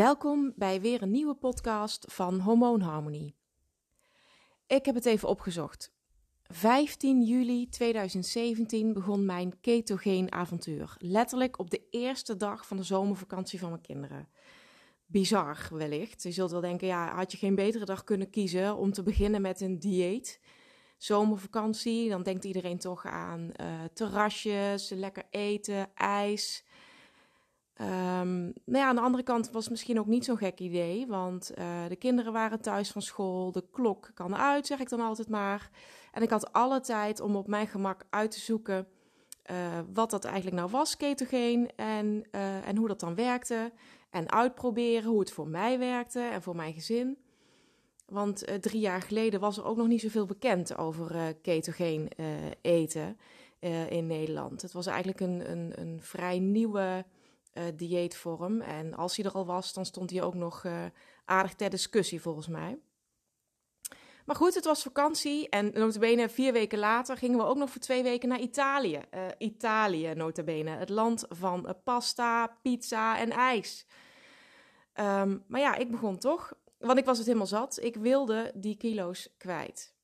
Welkom bij weer een nieuwe podcast van Hormoonharmonie. Ik heb het even opgezocht. 15 juli 2017 begon mijn ketogeen avontuur. Letterlijk op de eerste dag van de zomervakantie van mijn kinderen. Bizar wellicht. Je zult wel denken, ja, had je geen betere dag kunnen kiezen om te beginnen met een dieet? Zomervakantie, dan denkt iedereen toch aan terrasjes, lekker eten, ijs. Maar ja, aan de andere kant was het misschien ook niet zo'n gek idee, want de kinderen waren thuis van school, de klok kan uit, zeg ik dan altijd maar. En ik had alle tijd om op mijn gemak uit te zoeken wat dat eigenlijk nou was, ketogeen, en hoe dat dan werkte. En uitproberen hoe het voor mij werkte en voor mijn gezin. Want 3 jaar geleden was er ook nog niet zoveel bekend over ketogeen eten in Nederland. Het was eigenlijk een vrij nieuwe dieetvorm. En als hij er al was, dan stond hij ook nog aardig ter discussie volgens mij. Maar goed, het was vakantie en notabene 4 weken later gingen we ook nog voor 2 weken naar Italië. Italië notabene, het land van pasta, pizza en ijs. Maar ja, ik begon toch, want ik was het helemaal zat. Ik wilde die kilo's kwijt.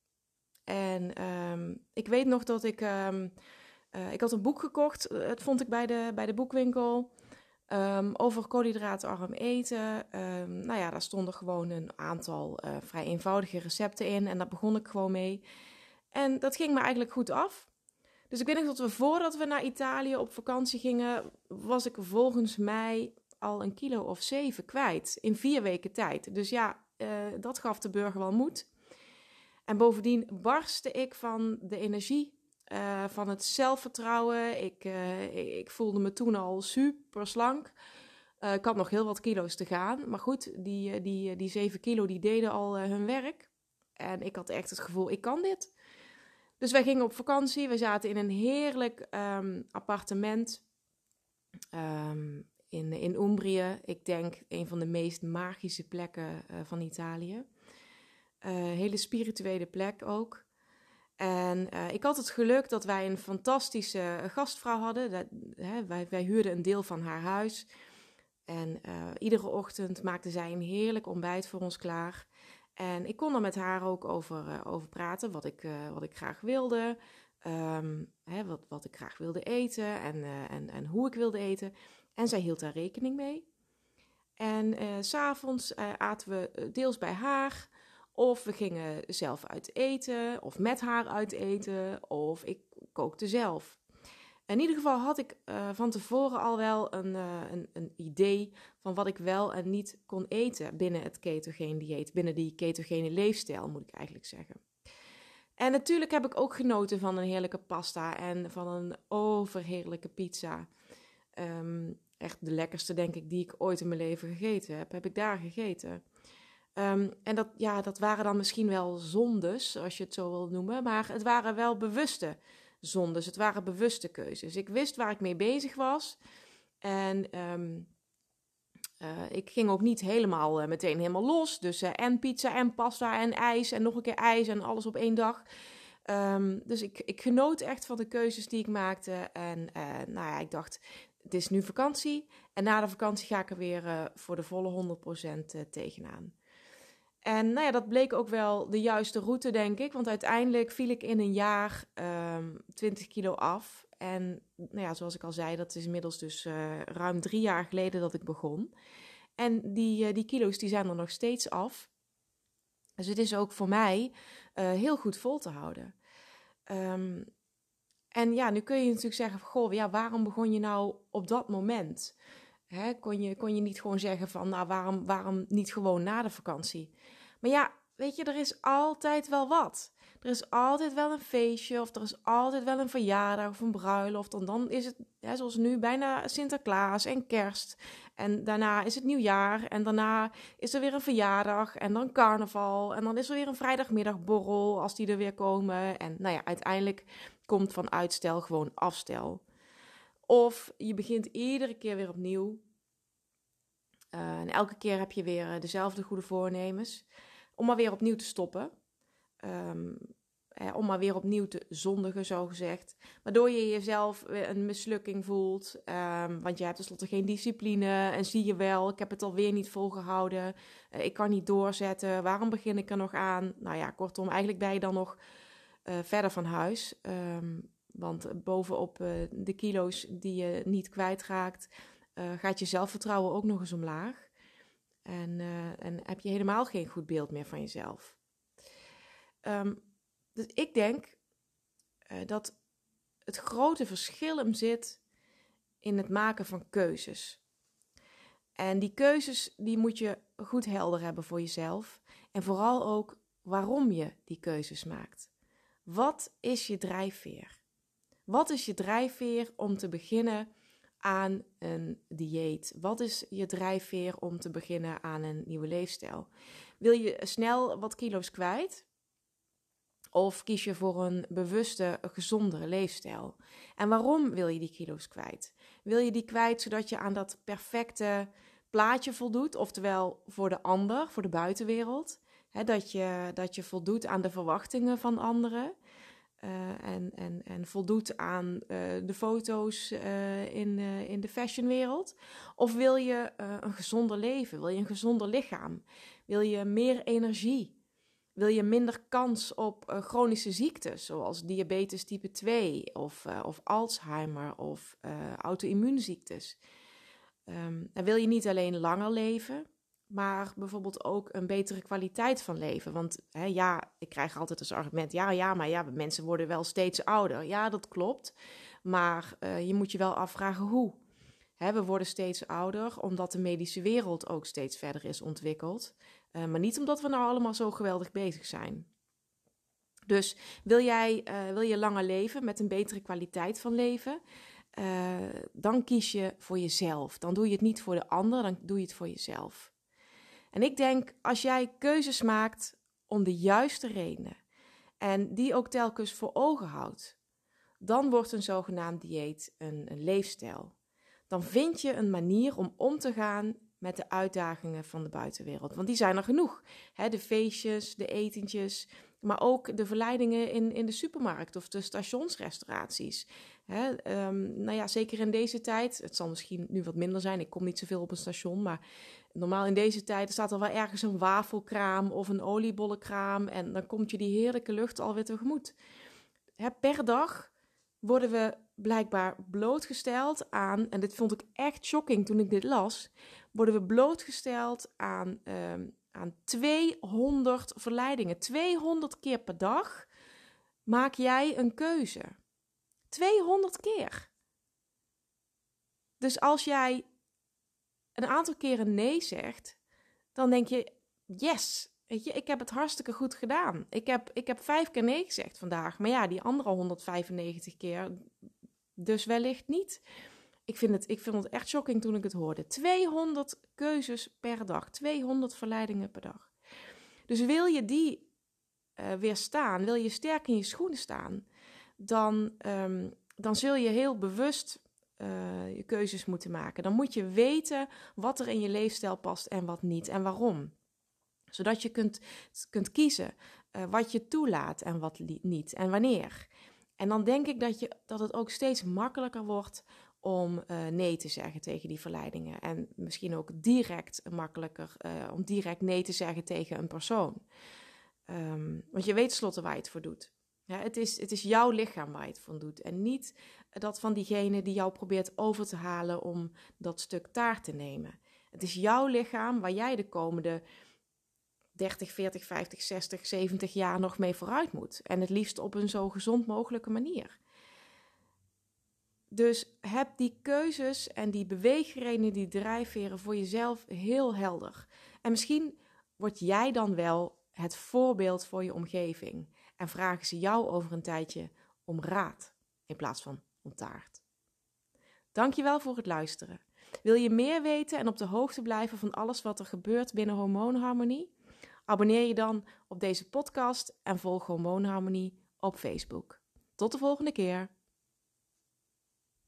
En ik weet nog dat ik had een boek gekocht, dat vond ik bij de boekwinkel. Over koolhydraatarm eten. Nou ja, daar stonden gewoon een aantal vrij eenvoudige recepten in. En daar begon ik gewoon mee. En dat ging me eigenlijk goed af. Dus ik weet nog dat voordat we naar Italië op vakantie gingen, was ik volgens mij al een kilo of 7 kwijt. In 4 weken tijd. Dus ja, dat gaf de burger wel moed. En bovendien barstte ik van de energie. Van het zelfvertrouwen. Ik voelde me toen al super slank. Ik had nog heel wat kilo's te gaan. Maar goed, die 7 kilo die deden al hun werk. En ik had echt het gevoel, ik kan dit. Dus wij gingen op vakantie. We zaten in een heerlijk appartement in Umbrië. Ik denk een van de meest magische plekken van Italië. Hele spirituele plek ook. En ik had het geluk dat wij een fantastische gastvrouw hadden. Wij huurden een deel van haar huis. En iedere ochtend maakte zij een heerlijk ontbijt voor ons klaar. En ik kon er met haar ook over praten, wat ik graag wilde. Wat ik graag wilde eten en hoe ik wilde eten. En zij hield daar rekening mee. En 's avonds aten we deels bij haar. Of we gingen zelf uit eten, of met haar uit eten, of ik kookte zelf. In ieder geval had ik van tevoren al wel een idee van wat ik wel en niet kon eten binnen het ketogene dieet. Binnen die ketogene leefstijl, moet ik eigenlijk zeggen. En natuurlijk heb ik ook genoten van een heerlijke pasta en van een overheerlijke pizza. Echt de lekkerste, denk ik, die ik ooit in mijn leven gegeten heb. Heb ik daar gegeten. En dat waren dan misschien wel zondes, als je het zo wil noemen. Maar het waren wel bewuste zondes. Het waren bewuste keuzes. Ik wist waar ik mee bezig was. En ik ging ook niet helemaal meteen los. Dus en pizza en pasta en ijs en nog een keer ijs en alles op één dag. Dus ik genoot echt van de keuzes die ik maakte. En nou ja, ik dacht, het is nu vakantie. En na de vakantie ga ik er weer voor de volle 100% tegenaan. En nou ja, dat bleek ook wel de juiste route, denk ik. Want uiteindelijk viel ik in een jaar 20 kilo af. En nou ja, zoals ik al zei, dat is inmiddels dus ruim 3 jaar geleden dat ik begon. En die kilo's die zijn er nog steeds af. Dus het is ook voor mij heel goed vol te houden. En ja, nu kun je natuurlijk zeggen, goh, ja, waarom begon je nou op dat moment? Hè, kon je niet gewoon zeggen van, nou, waarom niet gewoon na de vakantie? Maar ja, weet je, er is altijd wel wat. Er is altijd wel een feestje of er is altijd wel een verjaardag of een bruiloft. En dan is het, hè, zoals nu, bijna Sinterklaas en kerst. En daarna is het nieuwjaar en daarna is er weer een verjaardag en dan carnaval. En dan is er weer een vrijdagmiddagborrel als die er weer komen. En nou ja, uiteindelijk komt van uitstel gewoon afstel. Of je begint iedere keer weer opnieuw. En elke keer heb je weer dezelfde goede voornemens om maar weer opnieuw te stoppen. om maar weer opnieuw te zondigen, zogezegd. Waardoor je jezelf een mislukking voelt. Want je hebt tenslotte geen discipline. En zie je wel, ik heb het alweer niet volgehouden. Ik kan niet doorzetten. Waarom begin ik er nog aan? Nou ja, kortom, eigenlijk ben je dan nog verder van huis. Want bovenop de kilo's die je niet kwijtraakt, gaat je zelfvertrouwen ook nog eens omlaag. En heb je helemaal geen goed beeld meer van jezelf. Dus ik denk dat het grote verschil hem zit in het maken van keuzes. En die keuzes die moet je goed helder hebben voor jezelf. En vooral ook waarom je die keuzes maakt. Wat is je drijfveer? Wat is je drijfveer om te beginnen aan een dieet? Wat is je drijfveer om te beginnen aan een nieuwe leefstijl? Wil je snel wat kilo's kwijt? Of kies je voor een bewuste, gezondere leefstijl? En waarom wil je die kilo's kwijt? Wil je die kwijt zodat je aan dat perfecte plaatje voldoet? Oftewel voor de ander, voor de buitenwereld. Hè, dat je voldoet aan de verwachtingen van anderen. En voldoet aan de foto's in de fashionwereld? Of wil je een gezonder leven? Wil je een gezonder lichaam? Wil je meer energie? Wil je minder kans op chronische ziektes, zoals diabetes type 2 of Alzheimer of auto-immuunziektes? En wil je niet alleen langer leven, maar bijvoorbeeld ook een betere kwaliteit van leven? Want ik krijg altijd als argument, mensen worden wel steeds ouder. Ja, dat klopt, maar je moet je wel afvragen hoe. We worden steeds ouder omdat de medische wereld ook steeds verder is ontwikkeld. Maar niet omdat we nou allemaal zo geweldig bezig zijn. Dus wil je langer leven met een betere kwaliteit van leven, dan kies je voor jezelf. Dan doe je het niet voor de ander, dan doe je het voor jezelf. En ik denk, als jij keuzes maakt om de juiste redenen en die ook telkens voor ogen houdt, dan wordt een zogenaamd dieet een leefstijl. Dan vind je een manier om om te gaan met de uitdagingen van de buitenwereld. Want die zijn er genoeg. De feestjes, de etentjes, maar ook de verleidingen in de supermarkt of de stationsrestauraties. Zeker in deze tijd, het zal misschien nu wat minder zijn, ik kom niet zoveel op een station, maar normaal in deze tijd staat er wel ergens een wafelkraam of een oliebollenkraam en dan komt je die heerlijke lucht alweer tegemoet. Per dag worden we blijkbaar blootgesteld aan, en dit vond ik echt shocking toen ik dit las, worden we blootgesteld aan 200 verleidingen. 200 keer per dag maak jij een keuze. 200 keer. Dus als jij een aantal keren nee zegt, dan denk je, yes, weet je, ik heb het hartstikke goed gedaan. Ik heb 5 keer nee gezegd vandaag, maar ja, die andere 195 keer dus wellicht niet. Ik vind het echt shocking toen ik het hoorde. 200 keuzes per dag, 200 verleidingen per dag. Dus wil je die weerstaan, wil je sterk in je schoenen staan, dan zul je heel bewust je keuzes moeten maken. Dan moet je weten wat er in je leefstijl past en wat niet en waarom. Zodat je kunt kiezen wat je toelaat en wat niet en wanneer. En dan denk ik dat het ook steeds makkelijker wordt om nee te zeggen tegen die verleidingen. En misschien ook direct makkelijker om direct nee te zeggen tegen een persoon. Want je weet tenslotte waar je het voor doet. Ja, het is jouw lichaam waar je het voor doet. En niet dat van diegene die jou probeert over te halen om dat stuk taart te nemen. Het is jouw lichaam waar jij de komende 30, 40, 50, 60, 70 jaar nog mee vooruit moet. En het liefst op een zo gezond mogelijke manier. Dus heb die keuzes en die beweegredenen, die drijfveren voor jezelf heel helder. En misschien word jij dan wel het voorbeeld voor je omgeving. En vragen ze jou over een tijdje om raad in plaats van om taart. Dankjewel voor het luisteren. Wil je meer weten en op de hoogte blijven van alles wat er gebeurt binnen Hormoonharmonie? Abonneer je dan op deze podcast en volg Hormoonharmonie op Facebook. Tot de volgende keer!